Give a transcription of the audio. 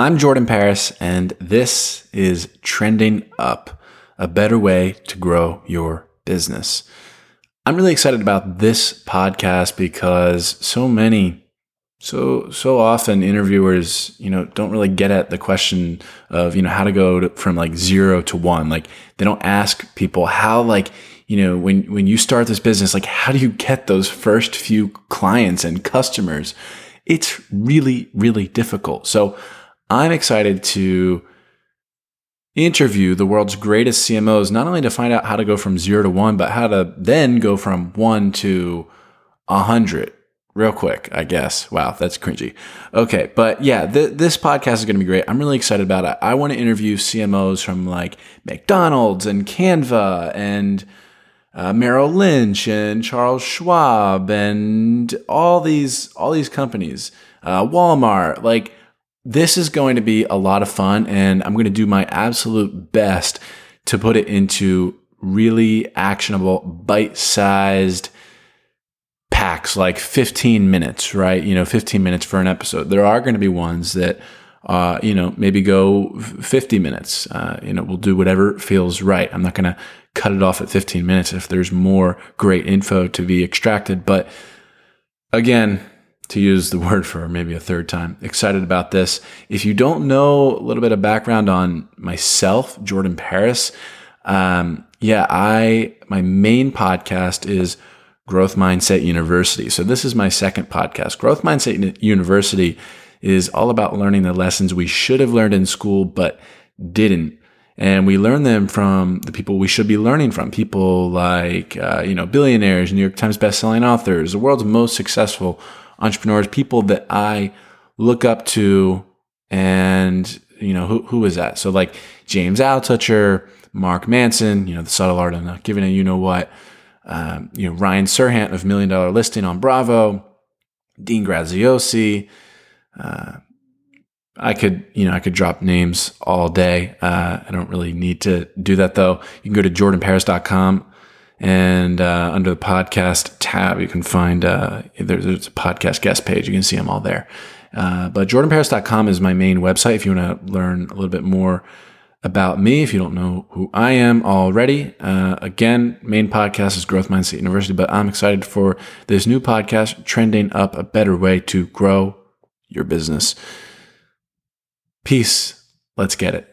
I'm Jordan Paris, and this is Trending Up, a better way to grow your business. I'm really excited about this podcast because so often interviewers, don't really get at the question of, how to go from like 0 to 1. Like they don't ask people how, when you start this business, like how do you get those first few clients and customers? It's really, really difficult. So I'm excited to interview the world's greatest CMOs, not only to find out how to go from 0 to 1, but how to then go from 1 to 100. Real quick, I guess. Wow, that's cringy. Okay, but yeah, this podcast is going to be great. I'm really excited about it. I want to interview CMOs from like McDonald's and Canva and Merrill Lynch and Charles Schwab and all these companies, Walmart. Like this is going to be a lot of fun, and I'm going to do my absolute best to put it into really actionable, bite-sized packs, like 15 minutes, right? 15 minutes for an episode. There are going to be ones that, maybe go 50 minutes. We'll do whatever feels right. I'm not going to cut it off at 15 minutes if there's more great info to be extracted. But again, to use the word for maybe a third time, excited about this. If you don't know a little bit of background on myself, Jordan Paris, my main podcast is Growth Mindset University. So this is my second podcast. Growth Mindset University is all about learning the lessons we should have learned in school but didn't. And we learn them from the people we should be learning from, people like billionaires, New York Times bestselling authors, the world's most successful entrepreneurs, people that I look up to, and who is that? So like James Altucher, Mark Manson, The Subtle Art of Not Giving a You-Know-What, Ryan Serhant of Million Dollar Listing on Bravo, Dean Graziosi. I could drop names all day. I don't really need to do that though. You can go to jordanparis.com and under the podcast tab, you can find there's a podcast guest page. You can see them all there. But jordanparis.com is my main website if you want to learn a little bit more about me, if you don't know who I am already. Again, main podcast is Growth Mindset University, but I'm excited for this new podcast, Trending Up, a better way to grow your business. Peace. Let's get it.